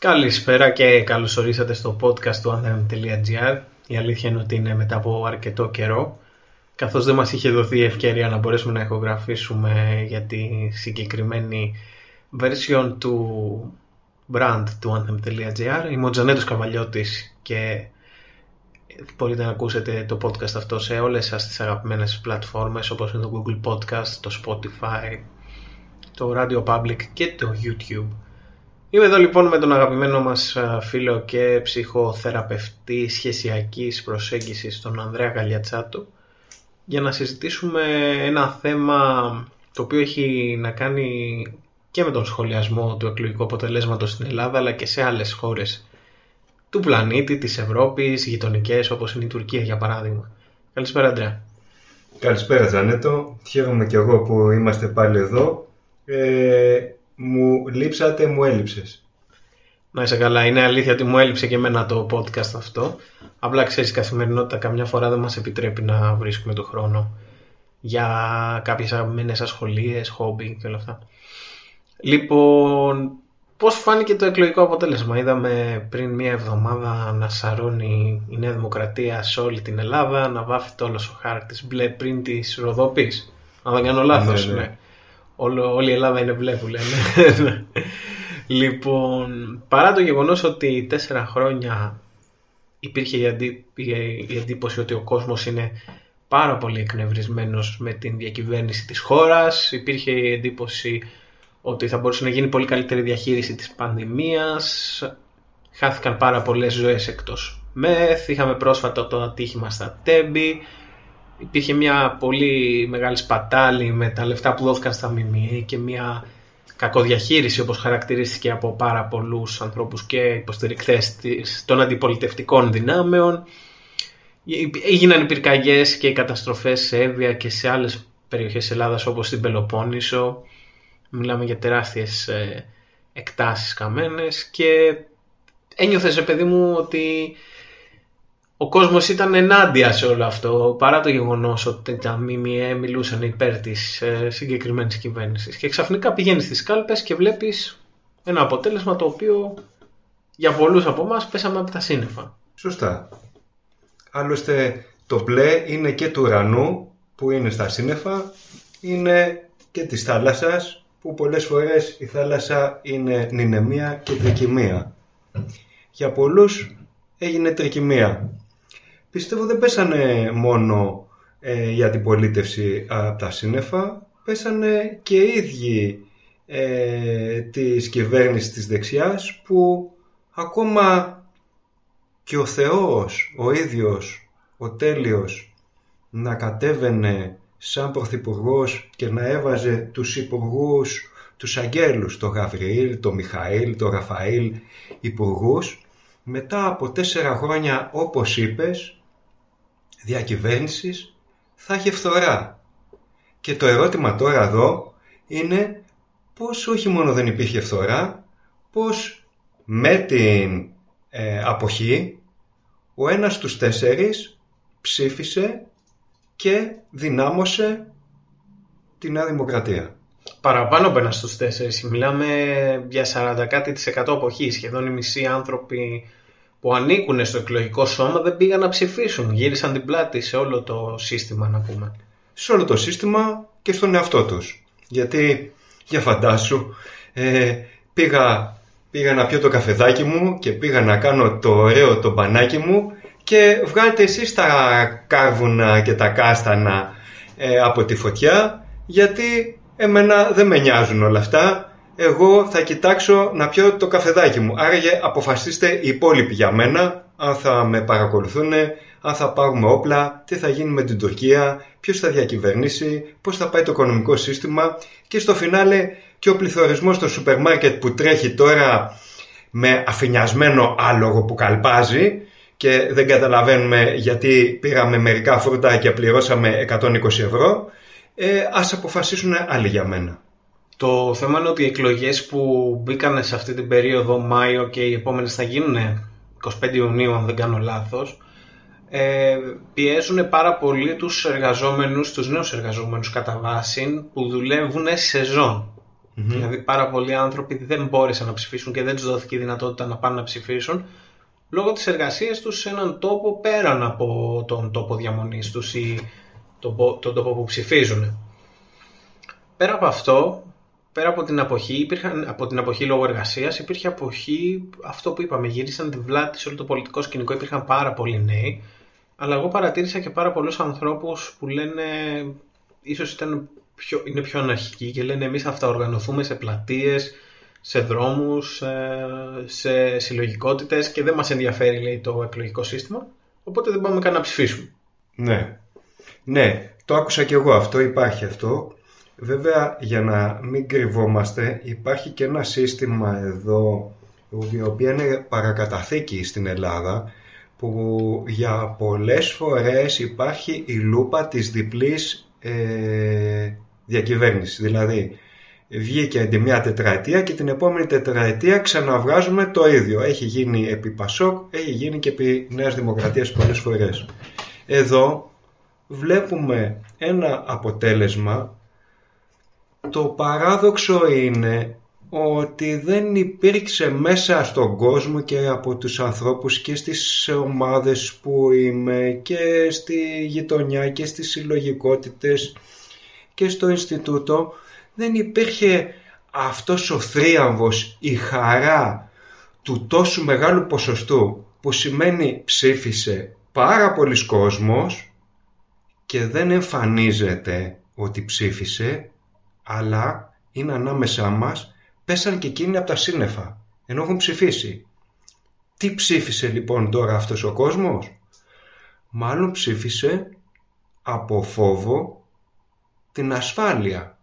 Καλησπέρα και καλώς ορίσατε στο podcast του Anthem.gr. Η αλήθεια είναι ότι είναι μετά από αρκετό καιρό, καθώς δεν μας είχε δοθεί η ευκαιρία να μπορέσουμε να ηχογραφήσουμε για τη συγκεκριμένη version του brand του Anthem.gr. Είμαι ο Τζανέτος Καβαλιώτης και μπορείτε να ακούσετε το podcast αυτό σε όλες σας τις αγαπημένες πλατφόρμες, όπως είναι το Google Podcast, το Spotify, το Radio Public και το YouTube. Είμαι εδώ λοιπόν με τον αγαπημένο μας φίλο και ψυχοθεραπευτή σχεσιακής προσέγγισης, τον Ανδρέα Γαλιατσάτο, για να συζητήσουμε ένα θέμα το οποίο έχει να κάνει και με τον σχολιασμό του εκλογικού αποτελέσματος στην Ελλάδα αλλά και σε άλλες χώρες του πλανήτη, της Ευρώπης, γειτονικές όπως είναι η Τουρκία για παράδειγμα. Καλησπέρα Ανδρέα. Καλησπέρα Ζανέτο, χαίρομαι και εγώ που είμαστε πάλι εδώ. Μου λείψατε, μου έλειψες. Να είσαι καλά, είναι αλήθεια ότι μου έλειψε και εμένα το podcast αυτό. Απλά ξέρεις, η καθημερινότητα καμιά φορά δεν μας επιτρέπει να βρίσκουμε το χρόνο για κάποιες αγαπημένες ασχολίες, χόμπι και όλα αυτά. Λοιπόν, πώς φάνηκε το εκλογικό αποτέλεσμα? Είδαμε πριν μία εβδομάδα να σαρώνει η Νέα Δημοκρατία σε όλη την Ελλάδα, να βάφεται όλος ο χάρτης μπλε πριν της Ροδόπης. Αν δεν κάνω λάθος, ναι. Όλη η Ελλάδα είναι μπλε που λένε. Λοιπόν, παρά το γεγονός ότι 4 χρόνια υπήρχε η εντύπωση ότι ο κόσμος είναι πάρα πολύ εκνευρισμένος με την διακυβέρνηση της χώρας, υπήρχε η εντύπωση ότι θα μπορούσε να γίνει πολύ καλύτερη διαχείριση της πανδημίας, χάθηκαν πάρα πολλές ζωές εκτός ΜΕΘ, είχαμε πρόσφατα το ατύχημα στα Τέμπη, υπήρχε μια πολύ μεγάλη σπατάλη με τα λεφτά που δόθηκαν στα ΜΜΕ και μια κακοδιαχείριση, όπως χαρακτηρίστηκε από πάρα πολλούς ανθρώπους και υποστηρικτές των αντιπολιτευτικών δυνάμεων. Έγιναν οι πυρκαγιές και οι καταστροφές σε Εύβοια και σε άλλες περιοχές της Ελλάδας, όπως στην Πελοπόννησο. Μιλάμε για τεράστιες εκτάσεις καμένες και ένιωθες, παιδί μου, ότι ο κόσμος ήταν ενάντια σε όλο αυτό, παρά το γεγονός ότι τα ΜΜΕ μιλούσαν υπέρ της συγκεκριμένης κυβέρνησης. Και ξαφνικά πηγαίνεις στις κάλπες και βλέπεις ένα αποτέλεσμα το οποίο για πολλούς από εμάς πέσαμε από τα σύννεφα. Σωστά. Άλλωστε το μπλε είναι και του ουρανού που είναι στα σύννεφα, είναι και της θάλασσας που πολλές φορές η θάλασσα είναι νηνεμία και τρικυμία. Για πολλούς έγινε τρικυμία. Πιστεύω δεν πέσανε μόνο η αντιπολίτευση από τα σύννεφα, πέσανε και οι ίδιοι της κυβέρνησης της δεξιάς, που ακόμα και ο Θεός, ο ίδιος, ο τέλειος, να κατέβαινε σαν πρωθυπουργός και να έβαζε τους υπουργούς, τους αγγέλους, τον Γαβριήλ, τον Μιχαήλ, τον Ραφαήλ, υπουργούς, μετά από 4 χρόνια, όπως είπες, διακυβέρνησης, θα έχει φθορά. Και το ερώτημα τώρα εδώ είναι πώς όχι μόνο δεν υπήρχε φθορά, πώς με την αποχή ο 1 στους 4 ψήφισε και δυνάμωσε την Νέα Δημοκρατία. Παραπάνω από 1 στους 4. Μιλάμε για 40% αποχή. Σχεδόν οι μισοί άνθρωποι που ανήκουν στο εκλογικό σώμα δεν πήγαν να ψηφίσουν. Γύρισαν την πλάτη σε όλο το σύστημα, να πούμε. Σε όλο το σύστημα και στον εαυτό τους. Γιατί, για φαντάσου, πήγα να πιω το καφεδάκι μου και πήγα να κάνω το ωραίο το μπανάκι μου, και βγάλετε εσείς τα κάρβουνα και τα κάστανα από τη φωτιά, γιατί εμένα δεν με νοιάζουν όλα αυτά. Εγώ θα κοιτάξω να πιω το καφεδάκι μου. Άραγε αποφασίστε οι υπόλοιποι για μένα, αν θα με παρακολουθούν, αν θα πάρουμε όπλα, τι θα γίνει με την Τουρκία, ποιος θα διακυβερνήσει, πώς θα πάει το οικονομικό σύστημα. Και στο φινάλε και ο πληθωρισμός στο σούπερ μάρκετ που τρέχει τώρα με αφηνιασμένο άλογο που καλπάζει και δεν καταλαβαίνουμε γιατί πήραμε μερικά φρούτα και πληρώσαμε 120 ευρώ. Ας αποφασίσουν άλλοι για μένα. Το θέμα είναι ότι οι εκλογές που μπήκαν σε αυτή την περίοδο, Μάιο, και οι επόμενες θα γίνουν 25 Ιουνίου αν δεν κάνω λάθος, πιέζουν πάρα πολύ τους εργαζόμενους, τους νέους εργαζόμενους κατά βάση, που δουλεύουν σεζόν. Δηλαδή πάρα πολλοί άνθρωποι δεν μπόρεσαν να ψηφίσουν και δεν τους δόθηκε η δυνατότητα να πάνε να ψηφίσουν λόγω της εργασίας τους σε έναν τόπο πέραν από τον τόπο διαμονής τους ή τον τόπο που ψηφίζουν. Πέρα από αυτό, πέρα από την αποχή, από την αποχή λόγω εργασίας, υπήρχε αποχή, αυτό που είπαμε, γύρισαν τη βλάτη σε όλο το πολιτικό σκηνικό, υπήρχαν πάρα πολλοί νέοι, αλλά εγώ παρατήρησα και πάρα πολλούς ανθρώπους που λένε, ίσως είναι πιο αναρχικοί και λένε εμείς θα οργανωθούμε σε πλατείες, σε δρόμους, σε συλλογικότητες και δεν μας ενδιαφέρει, λέει, το εκλογικό σύστημα, οπότε δεν πάμε καν να ψηφίσουμε. Ναι, ναι, το άκουσα και εγώ αυτό, υπάρχει αυτό. Βέβαια, για να μην κρυβόμαστε, υπάρχει και ένα σύστημα εδώ, η οποία είναι παρακαταθήκη στην Ελλάδα, που για πολλές φορές υπάρχει η λούπα της διπλής διακυβέρνησης. Δηλαδή, βγήκε τη μια τετραετία και την επόμενη τετραετία ξαναβγάζουμε το ίδιο. Έχει γίνει επί Πασόκ, έχει γίνει και επί Νέας Δημοκρατίας πολλές φορές. Εδώ βλέπουμε ένα αποτέλεσμα. Το παράδοξο είναι ότι δεν υπήρξε μέσα στον κόσμο και από τους ανθρώπους και στις ομάδες που είμαι και στη γειτονιά και στις συλλογικότητες και στο Ινστιτούτο, δεν υπήρχε αυτός ο θρίαμβος, η χαρά του τόσου μεγάλου ποσοστού, που σημαίνει ψήφισε πάρα πολλοί κόσμος και δεν εμφανίζεται ότι ψήφισε, αλλά είναι ανάμεσά μας, πέσαν και εκείνοι από τα σύννεφα, ενώ έχουν ψηφίσει. Τι ψήφισε λοιπόν τώρα αυτός ο κόσμος? Μάλλον ψήφισε από φόβο την ασφάλεια.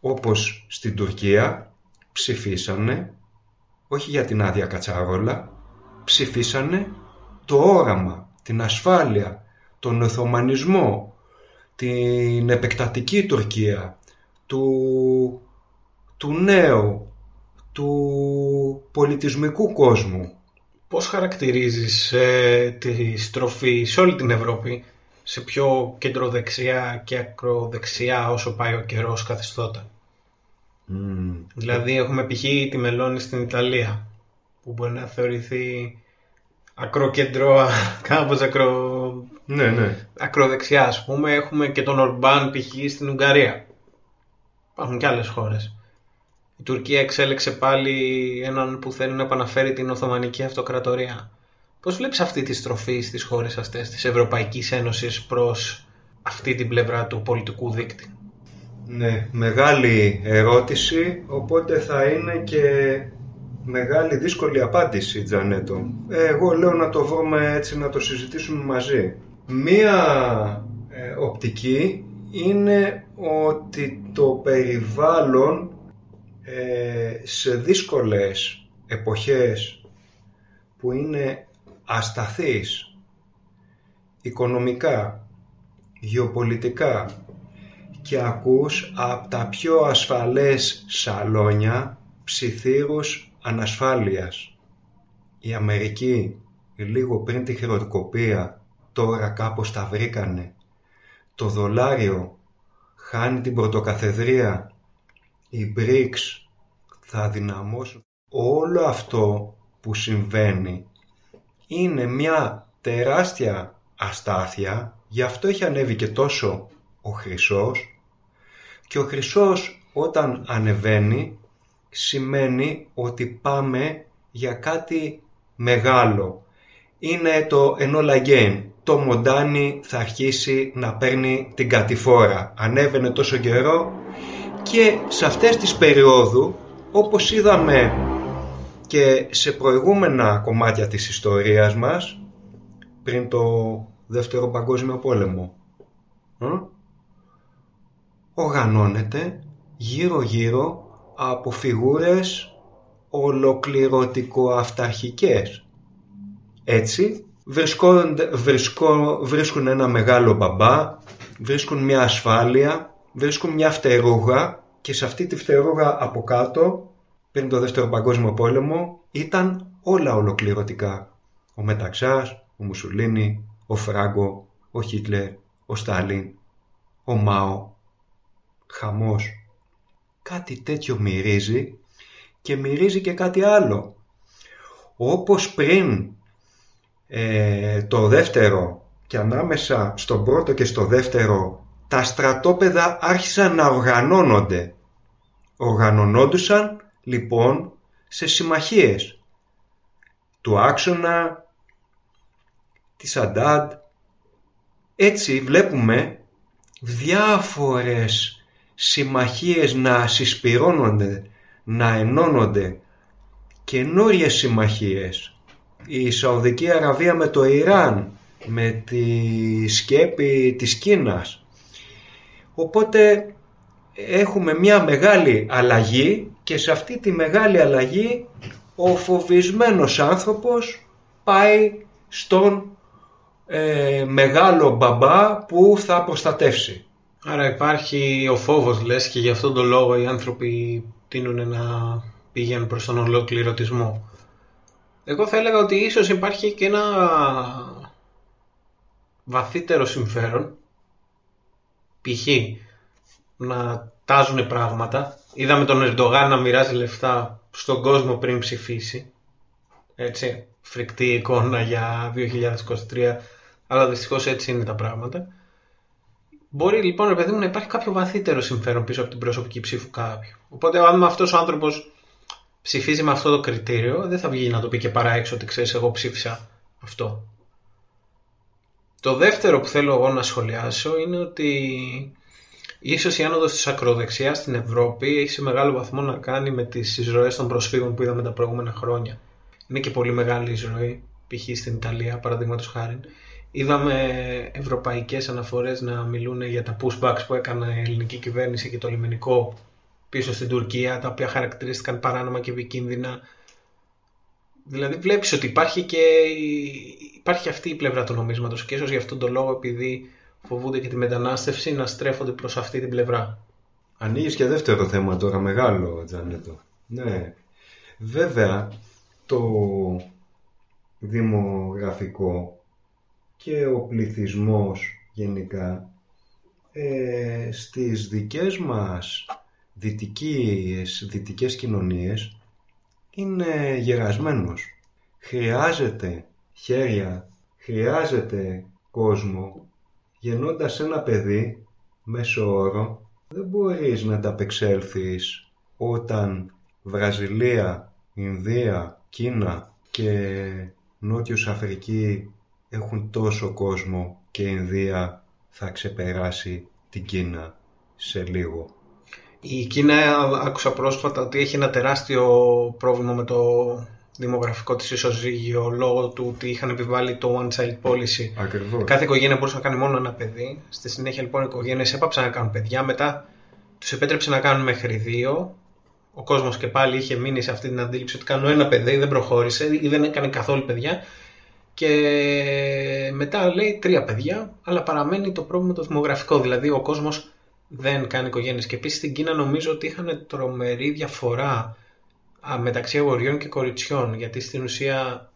Όπως στην Τουρκία ψηφίσανε, όχι για την άδεια κατσαρόλα, ψηφίσανε το όραμα, την ασφάλεια, τον οθωμανισμό, την επεκτατική Τουρκία, του νέου, του πολιτισμικού κόσμου. Πώς χαρακτηρίζεις τη στροφή σε όλη την Ευρώπη, σε πιο κεντροδεξιά και ακροδεξιά όσο πάει ο καιρός καθεστώτα? Δηλαδή έχουμε π.χ. τη Μελόνι στην Ιταλία, που μπορεί να θεωρηθεί ακροκέντρο, κάπως ακροδεξιά, ας πούμε. Έχουμε και τον Ορμπάν π.χ. στην Ουγγαρία. Υπάρχουν και άλλες χώρες. Η Τουρκία εξέλεξε πάλι έναν που θέλει να επαναφέρει την Οθωμανική Αυτοκρατορία. Πώς βλέπεις αυτή τη στροφή στις χώρες αυτές της Ευρωπαϊκής Ένωσης προς αυτή την πλευρά του πολιτικού δείκτη? Ναι, μεγάλη ερώτηση, οπότε θα είναι και μεγάλη δύσκολη απάντηση, Τζανέτο. Εγώ λέω να το βρούμε έτσι, να το συζητήσουμε μαζί. Μία οπτική είναι ότι το περιβάλλον σε δύσκολες εποχές που είναι ασταθείς οικονομικά, γεωπολιτικά και ακούς από τα πιο ασφαλές σαλόνια ψιθύρους ανασφάλειας. Η Αμερική λίγο πριν τη χρεοκοπία τώρα κάπως τα βρήκανε. Το δολάριο χάνει την πρωτοκαθεδρία. Οι BRICS θα δυναμώσουν. Όλο αυτό που συμβαίνει είναι μια τεράστια αστάθεια. Γι' αυτό έχει ανέβει και τόσο ο χρυσός. Και ο χρυσός όταν ανεβαίνει σημαίνει ότι πάμε για κάτι μεγάλο. Είναι το Enola Game. Το μοντάνι θα αρχίσει να παίρνει την κατηφόρα. Ανέβαινε τόσο καιρό και σε αυτές τις περιόδου, όπως είδαμε και σε προηγούμενα κομμάτια της ιστορίας μας, πριν το Δεύτερο Παγκόσμιο Πόλεμο, οργανώνεται γύρω-γύρω από φιγούρες ολοκληρωτικοαυταρχικές. Έτσι βρίσκουν ένα μεγάλο μπαμπά, βρίσκουν μια ασφάλεια, βρίσκουν μια φτερούγα, και σε αυτή τη φτερούγα από κάτω, πριν το Δεύτερο Παγκόσμιο Πόλεμο, ήταν όλα ολοκληρωτικά. Ο Μεταξάς, ο Μουσουλίνι, ο Φράγκο, ο Χίτλερ, ο Στάλιν, ο Μάο. Χαμός. Κάτι τέτοιο μυρίζει και μυρίζει και κάτι άλλο. Όπως πριν το δεύτερο και ανάμεσα στον πρώτο και στο δεύτερο τα στρατόπεδα άρχισαν να οργανώνονται. Οργανωνόντουσαν λοιπόν σε συμμαχίες του άξονα, της Αντάντ. Έτσι βλέπουμε διάφορες συμμαχίες να συσπυρώνονται, να ενώνονται, καινούριες συμμαχίες. Η Σαουδική Αραβία με το Ιράν, με τη σκέπη της Κίνας. Οπότε έχουμε μια μεγάλη αλλαγή και σε αυτή τη μεγάλη αλλαγή ο φοβισμένος άνθρωπος πάει στον μεγάλο μπαμπά που θα προστατεύσει. Άρα υπάρχει ο φόβος, λες, και γι' αυτόν τον λόγο οι άνθρωποι τείνουν να πήγαινε προς τον ολοκληρωτισμό. Εγώ θα έλεγα ότι ίσως υπάρχει και ένα βαθύτερο συμφέρον, π.χ. να τάζουν πράγματα. Είδαμε τον Ερντογάν να μοιράζει λεφτά στον κόσμο πριν ψηφίσει. Έτσι, φρικτή εικόνα για 2023, αλλά δυστυχώς έτσι είναι τα πράγματα. Μπορεί λοιπόν, ρε παιδί μου, να υπάρχει κάποιο βαθύτερο συμφέρον πίσω από την προσωπική ψήφου κάποιου. Οπότε αν αυτός ο άνθρωπος ψηφίζει με αυτό το κριτήριο, δεν θα βγει να το πει και παρά έξω ότι ξέρεις εγώ ψήφισα αυτό. Το δεύτερο που θέλω εγώ να σχολιάσω είναι ότι ίσως η άνοδος της ακροδεξιάς στην Ευρώπη έχει σε μεγάλο βαθμό να κάνει με τις εισρωές των προσφύγων που είδαμε τα προηγούμενα χρόνια. Είναι και πολύ μεγάλη εισρωή, π.χ. στην Ιταλία, παραδείγματος χάριν. Είδαμε ευρωπαϊκές αναφορές να μιλούν για τα pushbacks που έκανε η ελληνική κυβέρνηση και το λιμενικό πίσω στην Τουρκία, τα οποία χαρακτηρίστηκαν παράνομα και επικίνδυνα. Δηλαδή βλέπεις ότι υπάρχει αυτή η πλευρά του νομίσματος και ίσως γι' αυτόν τον λόγο, επειδή φοβούνται και τη μετανάστευση, να στρέφονται προς αυτή την πλευρά. Ανοίγεις και δεύτερο θέμα τώρα, μεγάλο, Τζανέτο. Ναι, βέβαια το δημογραφικό και ο πληθυσμός γενικά στις δικές μας δυτικές κοινωνίες είναι γερασμένος. Χρειάζεται χέρια, χρειάζεται κόσμο. Γεννώντας ένα παιδί μέσο όρο, δεν μπορείς να ανταπεξέλθεις όταν Βραζιλία, Ινδία, Κίνα και Νότιος Αφρική έχουν τόσο κόσμο και η Ινδία θα ξεπεράσει την Κίνα σε λίγο. Η Κίνα, άκουσα πρόσφατα ότι έχει ένα τεράστιο πρόβλημα με το δημογραφικό της ισοζύγιο λόγω του ότι είχαν επιβάλει το one child policy. Ακριβώς. Κάθε οικογένεια μπορούσε να κάνει μόνο ένα παιδί. Στη συνέχεια λοιπόν οι οικογένειες έπαψαν να κάνουν παιδιά, μετά τους επέτρεψε να κάνουν μέχρι δύο. Ο κόσμος και πάλι είχε μείνει σε αυτή την αντίληψη ότι κάνω ένα παιδί, δεν προχώρησε ή δεν έκανε καθόλου παιδιά. Και μετά λέει τρία παιδιά, αλλά παραμένει το πρόβλημα το δημογραφικό. Δηλαδή ο κόσμος δεν κάνει οικογένειες. Και επίσης στην Κίνα νομίζω ότι είχαν τρομερή διαφορά μεταξύ αγοριών και κοριτσιών. Γιατί στην ουσία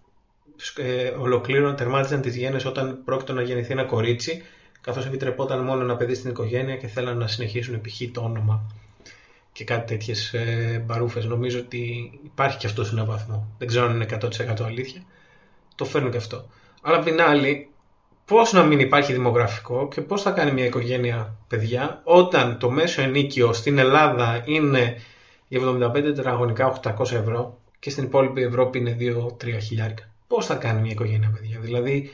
ολοκλήρωναν, τερμάτιζαν τις γέννες όταν πρόκειτο να γεννηθεί ένα κορίτσι, καθώς επιτρεπόταν μόνο ένα παιδί στην οικογένεια και θέλαν να συνεχίσουν π.χ. το όνομα και κάτι τέτοιες μπαρούφες. Νομίζω ότι υπάρχει και αυτό σε έναν βαθμό. Δεν ξέρω αν είναι 100% αλήθεια. Το φέρνω και αυτό. Αλλά απ' την άλλη, πώς να μην υπάρχει δημογραφικό και πώς θα κάνει μια οικογένεια παιδιά όταν το μέσο ενοίκιο στην Ελλάδα είναι για 75 τετραγωνικά 800 ευρώ και στην υπόλοιπη Ευρώπη είναι 2-3 χιλιάρικα. Πώς θα κάνει μια οικογένεια παιδιά? Δηλαδή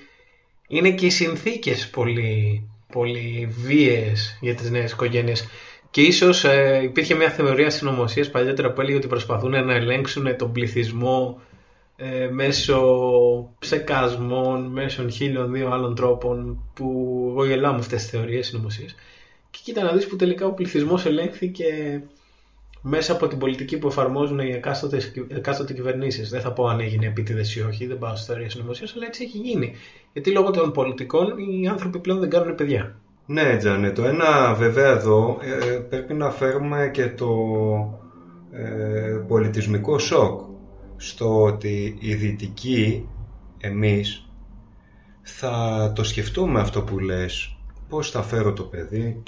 είναι και οι συνθήκες πολύ, πολύ βίαιες για τις νέες οικογένειες. Και ίσως υπήρχε μια θεωρία συνωμοσίας παλιότερα που έλεγε ότι προσπαθούν να ελέγξουν τον πληθυσμό μέσω ψεκασμών, μέσω 1002 άλλων τρόπων, που εγώ γελάω με αυτές τις θεωρίες συνωμοσίες. Και κοίτα να δεις που τελικά ο πληθυσμός ελέγχθηκε μέσα από την πολιτική που εφαρμόζουν οι εκάστοτε κυβερνήσεις. Δεν θα πω αν έγινε επίτηδες ή όχι, δεν πάω στις θεωρίες συνωμοσίας, αλλά έτσι έχει γίνει. Γιατί λόγω των πολιτικών οι άνθρωποι πλέον δεν κάνουν παιδιά. Ναι, Τζανέτο, ένα βέβαια εδώ πρέπει να φέρουμε και το πολιτισμικό σοκ. Στο ότι οι δυτικοί, εμείς, θα το σκεφτούμε αυτό που λες, πώς θα φέρω το παιδί,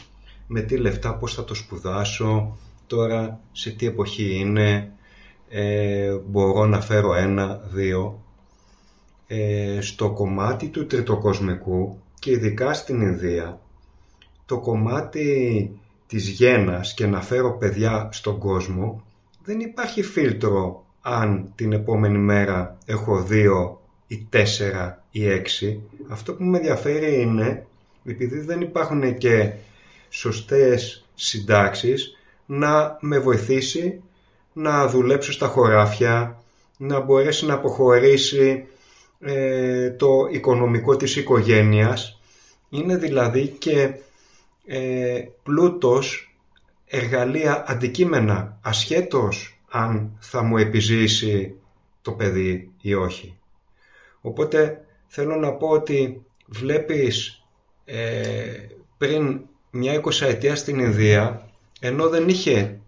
με τι λεφτά, πώς θα το σπουδάσω, Τώρα σε τι εποχή είναι, μπορώ να φέρω ένα, δύο. Στο κομμάτι του τριτοκοσμικού και ειδικά στην Ινδία, το κομμάτι της γένας και να φέρω παιδιά στον κόσμο, δεν υπάρχει φίλτρο αν την επόμενη μέρα έχω 2 ή 4 ή 6. Αυτό που με ενδιαφέρει είναι, επειδή δεν υπάρχουν και σωστές συντάξεις, να με βοηθήσει να δουλέψω στα χωράφια, να μπορέσει να αποχωρήσει το οικονομικό της οικογένειας. Είναι δηλαδή και πλούτος, εργαλεία, αντικείμενα, ασχέτως αν θα μου επιζήσει το παιδί ή όχι. Οπότε θέλω να πω ότι βλέπεις πριν μια 20 ετία στην Ινδία, ενώ δεν είχε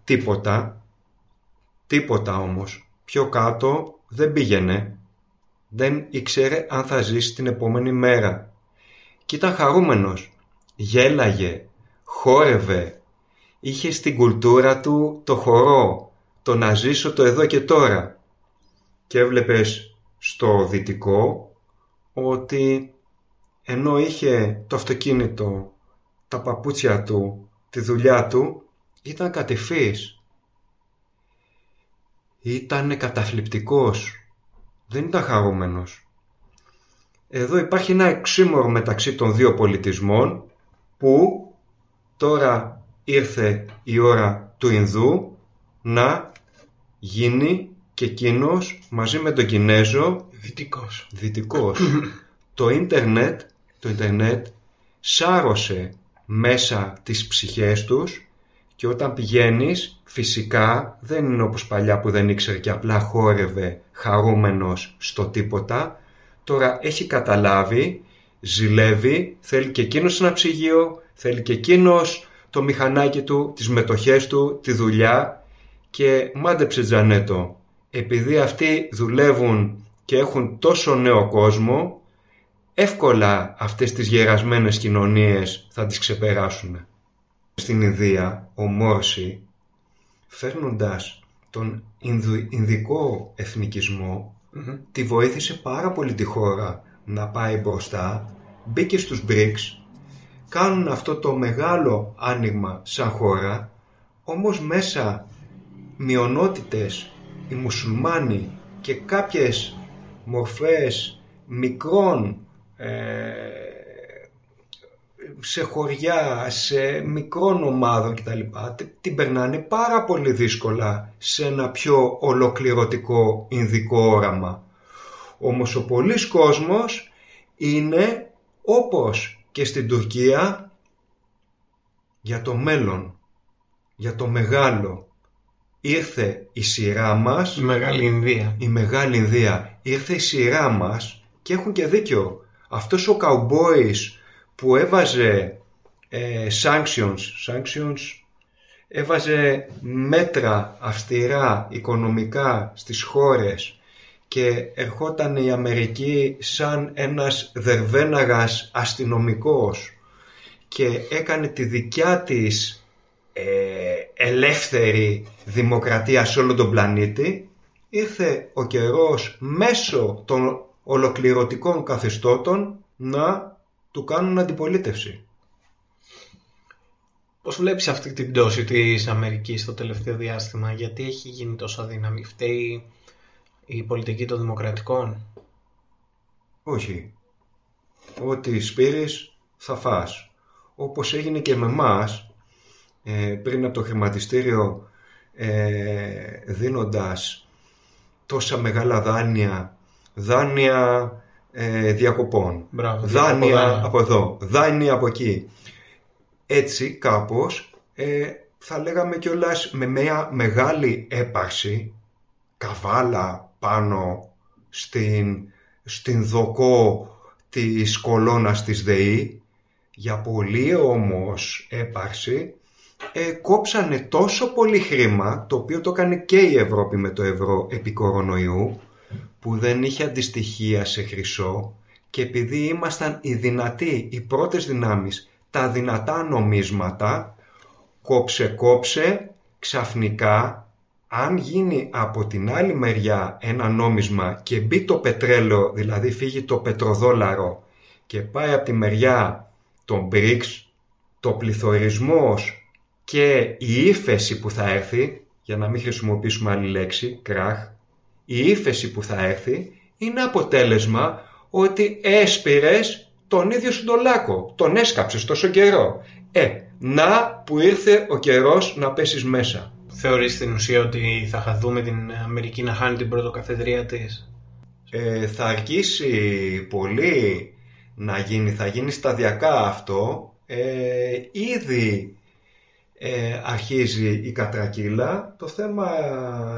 τίποτα όμως, πιο κάτω δεν πήγαινε, δεν ήξερε αν θα ζήσει την επόμενη μέρα. Και ήταν χαρούμενος, γέλαγε, χόρευε, είχε στην κουλτούρα του το χορό, το να ζήσω το εδώ και τώρα. Και έβλεπες στο δυτικό ότι ενώ είχε το αυτοκίνητο, τα παπούτσια του, τη δουλειά του, ήταν κατηφής. Ήταν καταθλιπτικός, δεν ήταν χαρούμενος. Εδώ υπάρχει ένα οξύμορο μεταξύ των δύο πολιτισμών, που τώρα ήρθε η ώρα του Ινδού να γίνει και εκείνος μαζί με τον Κινέζο δυτικός. Το ίντερνετ σάρωσε μέσα τις ψυχές τους, και όταν πηγαίνεις φυσικά δεν είναι όπως παλιά που δεν ήξερε και απλά χόρευε χαρούμενος στο τίποτα. Τώρα έχει καταλάβει, ζηλεύει, θέλει και εκείνος ένα ψυγείο, θέλει και εκείνος το μηχανάκι του, τις μετοχές του, τη δουλειά. Και μάντεψε, Τζανέτο, επειδή αυτοί δουλεύουν και έχουν τόσο νέο κόσμο, εύκολα αυτές τις γερασμένες κοινωνίες θα τις ξεπεράσουν. Στην Ινδία ο Μόρση, φέρνοντας τον Ινδικό εθνικισμό, τη βοήθησε πάρα πολύ τη χώρα να πάει μπροστά, μπήκε στους BRICS, κάνουν αυτό το μεγάλο άνοιγμα σαν χώρα, όμως μέσα μειονότητες, οι μουσουλμάνοι και κάποιες μορφές μικρών, σε χωριά, σε μικρών ομάδων κτλ. Την περνάνε πάρα πολύ δύσκολα σε ένα πιο ολοκληρωτικό ινδικό όραμα. Όμως ο πολύς κόσμος είναι, όπως και στην Τουρκία, για το μέλλον, για το μεγάλο. Ήρθε η σειρά μας, η Μεγάλη Ινδία, ήρθε η σειρά μας, και έχουν και δίκιο. Αυτός ο καουμπόης που έβαζε sanctions, έβαζε μέτρα αυστηρά οικονομικά στις χώρες, και ερχόταν η Αμερική σαν ένας δερβέναγας αστυνομικός και έκανε τη δικιά της ελεύθερη δημοκρατία σε όλο τον πλανήτη. Ήρθε ο καιρός μέσω των ολοκληρωτικών καθεστώτων να του κάνουν αντιπολίτευση. Πώς βλέπεις αυτή την πτώση της Αμερικής στο τελευταίο διάστημα, γιατί έχει γίνει τόσο αδύναμη? Φταίει η πολιτική των δημοκρατικών? Όχι. Ό,τι σπείρεις θα φας. Όπως έγινε και με εμάς, πριν από το χρηματιστήριο, δίνοντας τόσα μεγάλα δάνεια διακοπών. Μπράβο, δάνεια από εδώ, δάνεια από εκεί. Έτσι κάπως θα λέγαμε κιόλας, με μια μεγάλη έπαρση, καβάλα πάνω στην δοκό της κολόνας της ΔΕΗ, για πολύ όμως έπαρση, κόψανε τόσο πολύ χρήμα, το οποίο το έκανε και η Ευρώπη με το ευρώ επί κορονοϊού, που δεν είχε αντιστοιχεία σε χρυσό, και επειδή ήμασταν οι δυνατοί, οι πρώτες δυνάμεις, τα δυνατά νομίσματα, κόψε ξαφνικά, αν γίνει από την άλλη μεριά ένα νόμισμα και μπει το πετρέλαιο, δηλαδή φύγει το πετροδόλαρο και πάει από τη μεριά των BRICS, το πληθωρισμός και η ύφεση που θα έρθει, για να μην χρησιμοποιήσουμε άλλη λέξη, κράχ, η ύφεση που θα έρθει είναι αποτέλεσμα ότι έσπηρες τον ίδιο στον τολάκο, τον έσκαψες τόσο καιρό. Να που ήρθε ο καιρός να πέσεις μέσα. Θεωρείς στην ουσία ότι θα χαθούμε την Αμερική να χάνει την πρωτοκαθεδρία της? Θα αρκίσει πολύ να γίνει, θα γίνει σταδιακά αυτό. Ήδη αρχίζει η κατρακύλα. Το θέμα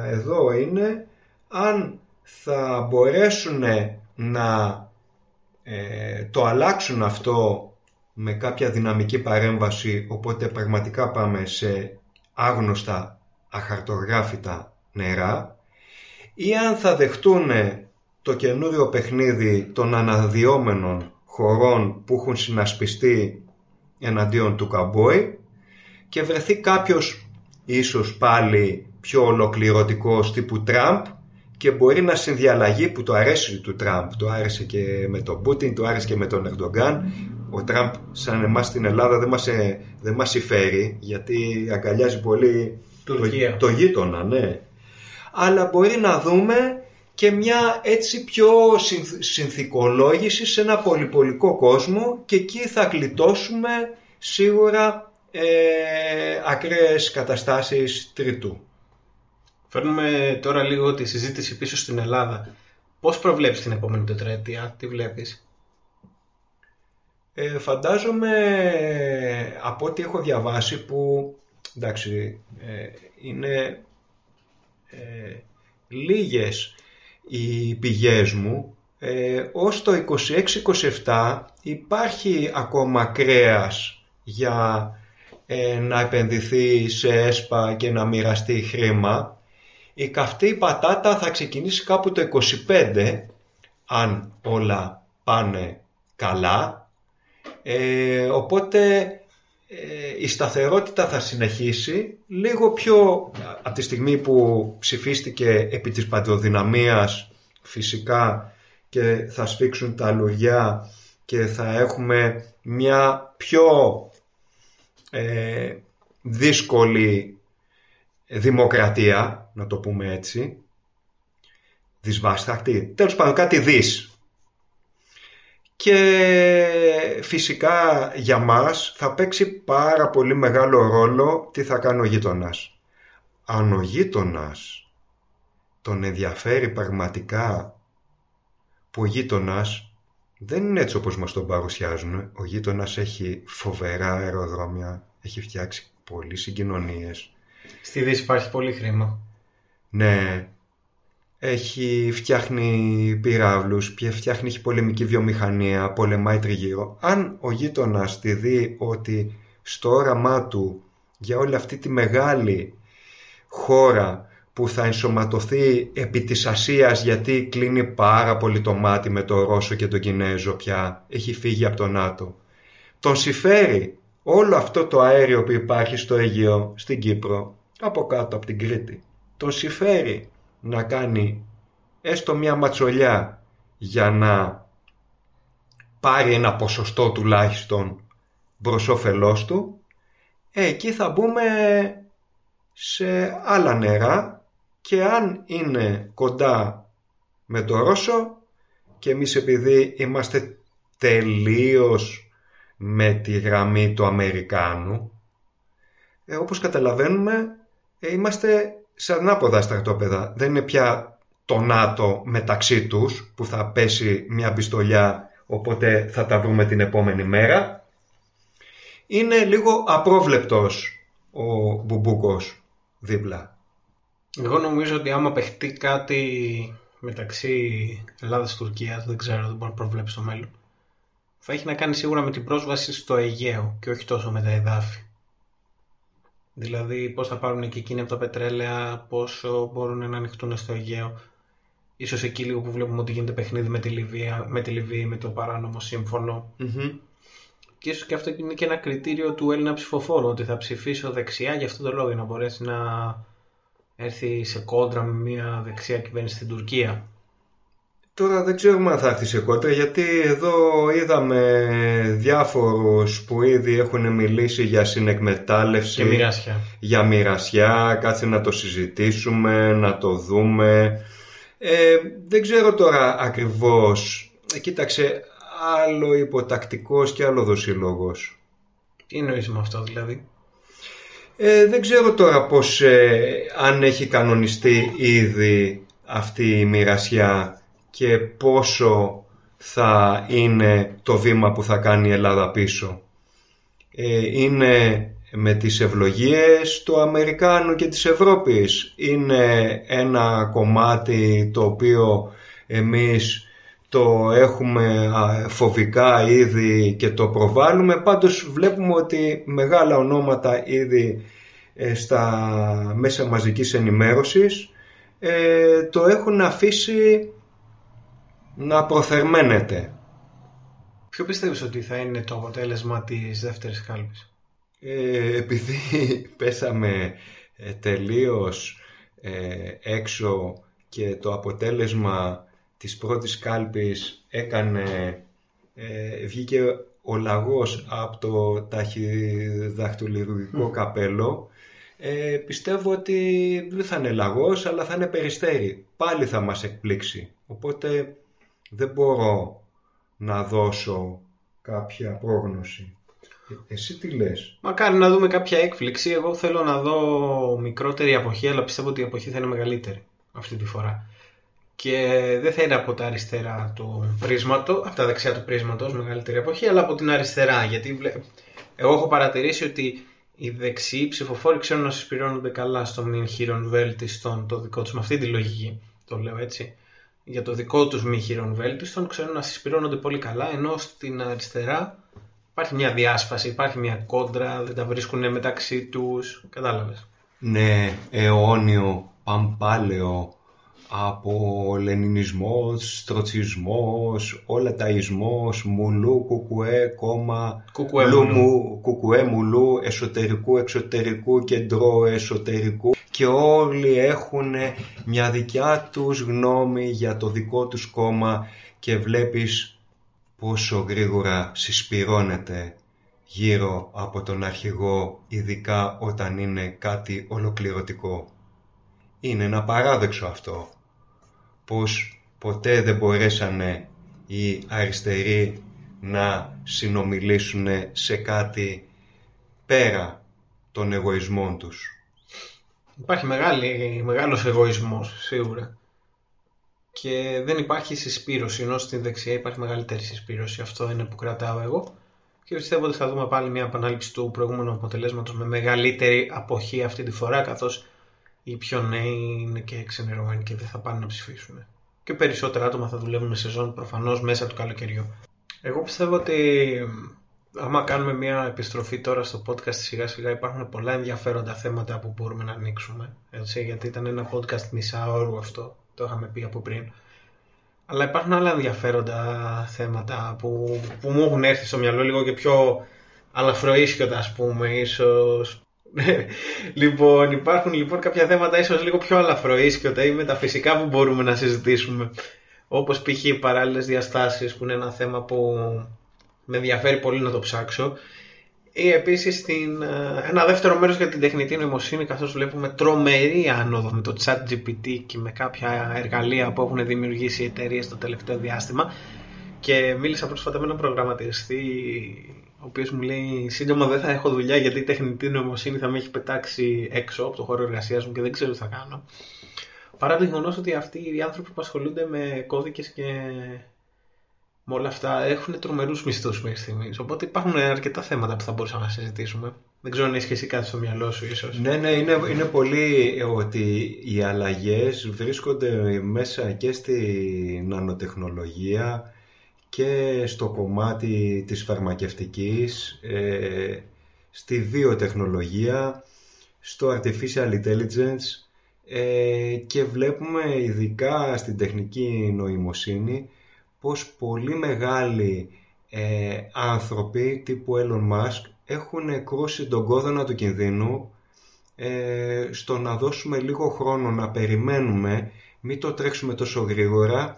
εδώ είναι αν θα μπορέσουν να το αλλάξουν αυτό με κάποια δυναμική παρέμβαση, οπότε πραγματικά πάμε σε άγνωστα, αχαρτογράφητα νερά, ή αν θα δεχτούν το καινούριο παιχνίδι των αναδυόμενων χωρών που έχουν συνασπιστεί εναντίον του καμπόι και βρεθεί κάποιος ίσως πάλι πιο ολοκληρωτικός τύπου Τραμπ και μπορεί να συνδιαλλαγεί, που το αρέσει του Τραμπ, το άρεσε και με τον Πούτιν, το άρεσε και με τον Ερντογκάν. Ο Τραμπ σαν εμάς στην Ελλάδα δεν μας συμφέρει, γιατί αγκαλιάζει πολύ το γείτονα, ναι. Αλλά μπορεί να δούμε και μια έτσι πιο συνθηκολόγηση σε ένα πολυπολικό κόσμο και εκεί θα κλειτώσουμε σίγουρα ακραίες καταστάσεις τρίτου. Φέρνουμε τώρα λίγο τη συζήτηση πίσω στην Ελλάδα. Πώς προβλέπεις την επόμενη τετραετία, τι βλέπεις? Φαντάζομαι, από ό,τι έχω διαβάσει, που εντάξει, είναι λίγες οι πηγές μου, ως το 26-27 υπάρχει ακόμα κρέας για να επενδυθεί σε ΕΣΠΑ και να μοιραστεί χρήμα. Η καυτή πατάτα θα ξεκινήσει κάπου το 25, αν όλα πάνε καλά. Οπότε η σταθερότητα θα συνεχίσει λίγο πιο, από τη στιγμή που ψηφίστηκε επί της παντοδυναμίας φυσικά, και θα σφίξουν τα λουριά και θα έχουμε μια πιο δύσκολη δημοκρατία, να το πούμε έτσι, δυσβάσταχτη, τέλος πάντων κάτι δις. Και φυσικά για μας θα παίξει πάρα πολύ μεγάλο ρόλο τι θα κάνει ο γείτονας. Αν ο γείτονας τον ενδιαφέρει πραγματικά, που ο γείτονας δεν είναι έτσι όπως μας τον παρουσιάζουν. Ο γείτονας έχει φοβερά αεροδρόμια, έχει φτιάξει πολλές συγκοινωνίες. Στη Δύση υπάρχει πολύ χρήμα. Ναι. Φτιάχνει πυράβλους, έχει πολεμική βιομηχανία, πολεμάει τριγύρω. Αν ο γείτονας τη δει ότι στο όραμά του για όλη αυτή τη μεγάλη χώρα που θα ενσωματωθεί επί της Ασίας, γιατί κλείνει πάρα πολύ το μάτι με τον Ρώσο και τον Κινέζο πια, έχει φύγει από το ΝΑΤΟ, τον συμφέρει όλο αυτό το αέριο που υπάρχει στο Αιγαίο, στην Κύπρο, από κάτω από την Κρήτη, τον συμφέρει να κάνει έστω μια ματσολιά για να πάρει ένα ποσοστό τουλάχιστον προς όφελός του. Εκεί θα μπούμε σε άλλα νερά, και αν είναι κοντά με το Ρώσο και εμείς επειδή είμαστε τελείως με τη γραμμή του Αμερικάνου, όπως καταλαβαίνουμε είμαστε σε ανάποδα στρατόπεδα. Δεν είναι πια το ΝΑΤΟ μεταξύ τους που θα πέσει μια πιστολιά, οπότε θα τα βρούμε την επόμενη μέρα. Είναι λίγο απρόβλεπτος ο μπουμπούκος δίπλα. Εγώ νομίζω ότι άμα παιχτεί κάτι μεταξύ Ελλάδας και Τουρκίας, δεν ξέρω, δεν μπορώ να προβλέψω το μέλλον, θα έχει να κάνει σίγουρα με την πρόσβαση στο Αιγαίο και όχι τόσο με τα εδάφη. Δηλαδή πώς θα πάρουν και εκείνοι από τα πετρέλαια, πόσο μπορούν να ανοιχτούν στο Αιγαίο. Ίσως εκεί λίγο που βλέπουμε ότι γίνεται παιχνίδι με τη Λιβύη, με το παράνομο σύμφωνο. Mm-hmm. Και ίσως και αυτό είναι και ένα κριτήριο του Έλληνα ψηφοφόρου, ότι θα ψηφίσω δεξιά για αυτόν τον λόγο, για να μπορέσει να έρθει σε κόντρα με μια δεξιά κυβέρνηση στην Τουρκία. Τώρα δεν ξέρουμε αν θα έρθει σε κόντρα, γιατί εδώ είδαμε διάφορους που ήδη έχουν μιλήσει για συνεκμετάλλευση, για μοιρασιά, κάτσε να το συζητήσουμε, να το δούμε. Δεν ξέρω τώρα ακριβώς, κοίταξε, άλλο υποτακτικός και άλλο δοσίλογος. Τι εννοείς με αυτό δηλαδή? Δεν ξέρω τώρα πώς, αν έχει κανονιστεί ήδη αυτή η μοιρασιά και πόσο θα είναι το βήμα που θα κάνει η Ελλάδα πίσω. Είναι με τις ευλογίες του Αμερικάνου και της Ευρώπης. Είναι ένα κομμάτι το οποίο εμείς το έχουμε φοβικά ήδη και το προβάλλουμε. Πάντως βλέπουμε ότι μεγάλα ονόματα ήδη στα μέσα μαζικής ενημέρωσης το έχουν αφήσει να προθερμαίνεται. Ποιο πιστεύεις ότι θα είναι το αποτέλεσμα της δεύτερης κάλπης? Επειδή πέσαμε τελείως έξω και το αποτέλεσμα της πρώτης κάλπης βγήκε ο λαγός από το ταχυδαχτυλουργικό καπέλο, πιστεύω ότι δεν θα είναι λαγός, αλλά θα είναι περιστέρι. Πάλι θα μας εκπλήξει. Οπότε δεν μπορώ να δώσω κάποια πρόγνωση. Εσύ τι λες? Μακάρι να δούμε κάποια έκπληξη. Εγώ θέλω να δω μικρότερη αποχή, αλλά πιστεύω ότι η αποχή θα είναι μεγαλύτερη αυτή τη φορά. Και δεν θα είναι από τα αριστερά του πρίσματος, από τα δεξιά του πρίσματος μεγαλύτερη εποχή, αλλά από την αριστερά. Γιατί εγώ έχω παρατηρήσει ότι οι δεξιοί ψηφοφόροι ξέρουν να συσπηρώνονται καλά στον μη χειρον βέλτιστον το δικό τους. Με αυτή τη λογική το λέω έτσι. Για το δικό τους μη χειρον βέλτιστον ξέρουν να συσπηρώνονται πολύ καλά, ενώ στην αριστερά υπάρχει μια διάσπαση, υπάρχει μια κόντρα, δεν τα βρίσκουν μεταξύ τους. Κατάλαβες? Ναι, αιώνιο, παμπάλαιο. Από λενινισμός, στροτσισμός, όλα τα ισμός, μουλού, κουκουέ, κόμμα, κουκουέ, μουλού, εσωτερικού, εξωτερικού, κεντρό, εσωτερικού. Και όλοι έχουν μια δικιά τους γνώμη για το δικό τους κόμμα και βλέπεις πόσο γρήγορα συσπηρώνεται γύρω από τον αρχηγό, ειδικά όταν είναι κάτι ολοκληρωτικό. Είναι ένα παράδοξο αυτό, πως ποτέ δεν μπορέσανε οι αριστεροί να συνομιλήσουν σε κάτι πέρα των εγωισμών τους. Υπάρχει μεγάλος εγωισμός σίγουρα και δεν υπάρχει συσπήρωση, ενώ στην δεξιά υπάρχει μεγαλύτερη συσπήρωση. Αυτό είναι που κρατάω εγώ και πιστεύω ότι θα δούμε πάλι μια επανάληψη του προηγούμενου αποτελέσματος με μεγαλύτερη αποχή αυτή τη φορά, καθώς οι πιο νέοι είναι και εξενερωμένοι και δεν θα πάνε να ψηφίσουν. Και περισσότερα άτομα θα δουλεύουν σεζόν προφανώς μέσα του καλοκαιριού. Εγώ πιστεύω ότι άμα κάνουμε μια επιστροφή τώρα στο podcast σιγά σιγά, υπάρχουν πολλά ενδιαφέροντα θέματα που μπορούμε να ανοίξουμε. Έτσι, γιατί ήταν ένα podcast μισάωρου αυτό, το είχαμε πει από πριν. Αλλά υπάρχουν άλλα ενδιαφέροντα θέματα που μου έχουν έρθει στο μυαλό λίγο και πιο αλαφροίσιωτα, ας πούμε, ίσως. Λοιπόν, υπάρχουν λοιπόν κάποια θέματα ίσως λίγο πιο αλαφροίσκωτα ή μεταφυσικά που μπορούμε να συζητήσουμε, όπως π.χ. οι παράλληλες διαστάσεις, που είναι ένα θέμα που με ενδιαφέρει πολύ να το ψάξω, ή επίσης ένα δεύτερο μέρος για την τεχνητή νοημοσύνη, καθώς βλέπουμε τρομερή άνοδο με το ChatGPT και με κάποια εργαλεία που έχουν δημιουργήσει οι εταιρείες το τελευταίο διάστημα. Και μίλησα πρόσφατα με έναν προγραμματιστή, ο οποίος μου λέει σύντομα δεν θα έχω δουλειά, γιατί η τεχνητή νοημοσύνη θα με έχει πετάξει έξω από το χώρο εργασίας μου και δεν ξέρω τι θα κάνω. Παρά το γεγονός ότι αυτοί οι άνθρωποι που ασχολούνται με κώδικες και με όλα αυτά έχουν τρομερούς μισθούς μέχρι στιγμής. Οπότε υπάρχουν αρκετά θέματα που θα μπορούσαμε να συζητήσουμε. Δεν ξέρω αν έχεις και εσύ κάτι στο μυαλό σου, ίσως. Ναι, είναι πολύ ότι οι αλλαγές βρίσκονται μέσα και στη νανοτεχνολογία και στο κομμάτι της φαρμακευτικής, στη βιοτεχνολογία, στο artificial intelligence, και βλέπουμε ειδικά στην τεχνική νοημοσύνη πως πολύ μεγάλη άνθρωποι τύπου Elon Musk έχουν κρούσει τον κόδωνα του κινδύνου στο να δώσουμε λίγο χρόνο, να περιμένουμε, μην το τρέξουμε τόσο γρήγορα,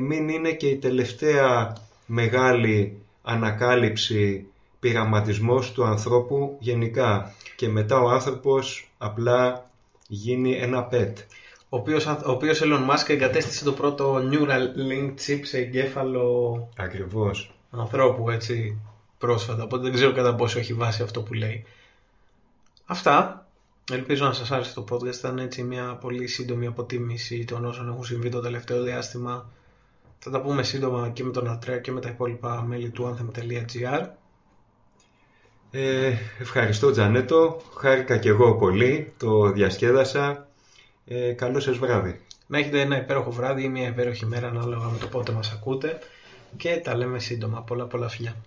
μην είναι και η τελευταία μεγάλη ανακάλυψη, πειραματισμός του ανθρώπου γενικά, και μετά ο άνθρωπος απλά γίνει ένα pet. Ο οποίος Elon Musk εγκατέστησε το πρώτο Neuralink chip σε εγκέφαλο ακριβώς ανθρώπου, έτσι, πρόσφατα, οπότε δεν ξέρω κατά πόσο έχει βάση αυτό που λέει. Αυτά. Ελπίζω να σας άρεσε το podcast. Ήταν έτσι μια πολύ σύντομη αποτίμηση των όσων έχουν συμβεί το τελευταίο διάστημα. Θα τα πούμε σύντομα και με τον Ανδρέα και με τα υπόλοιπα μέλη του Anthem.gr. Ευχαριστώ, Τζανέτο. Χάρηκα και εγώ πολύ. Το διασκέδασα. Καλό σας βράδυ. Να έχετε ένα υπέροχο βράδυ ή μια υπέροχη μέρα, ανάλογα με το πότε μας ακούτε. Και τα λέμε σύντομα. Πολλά πολλά φιλιά.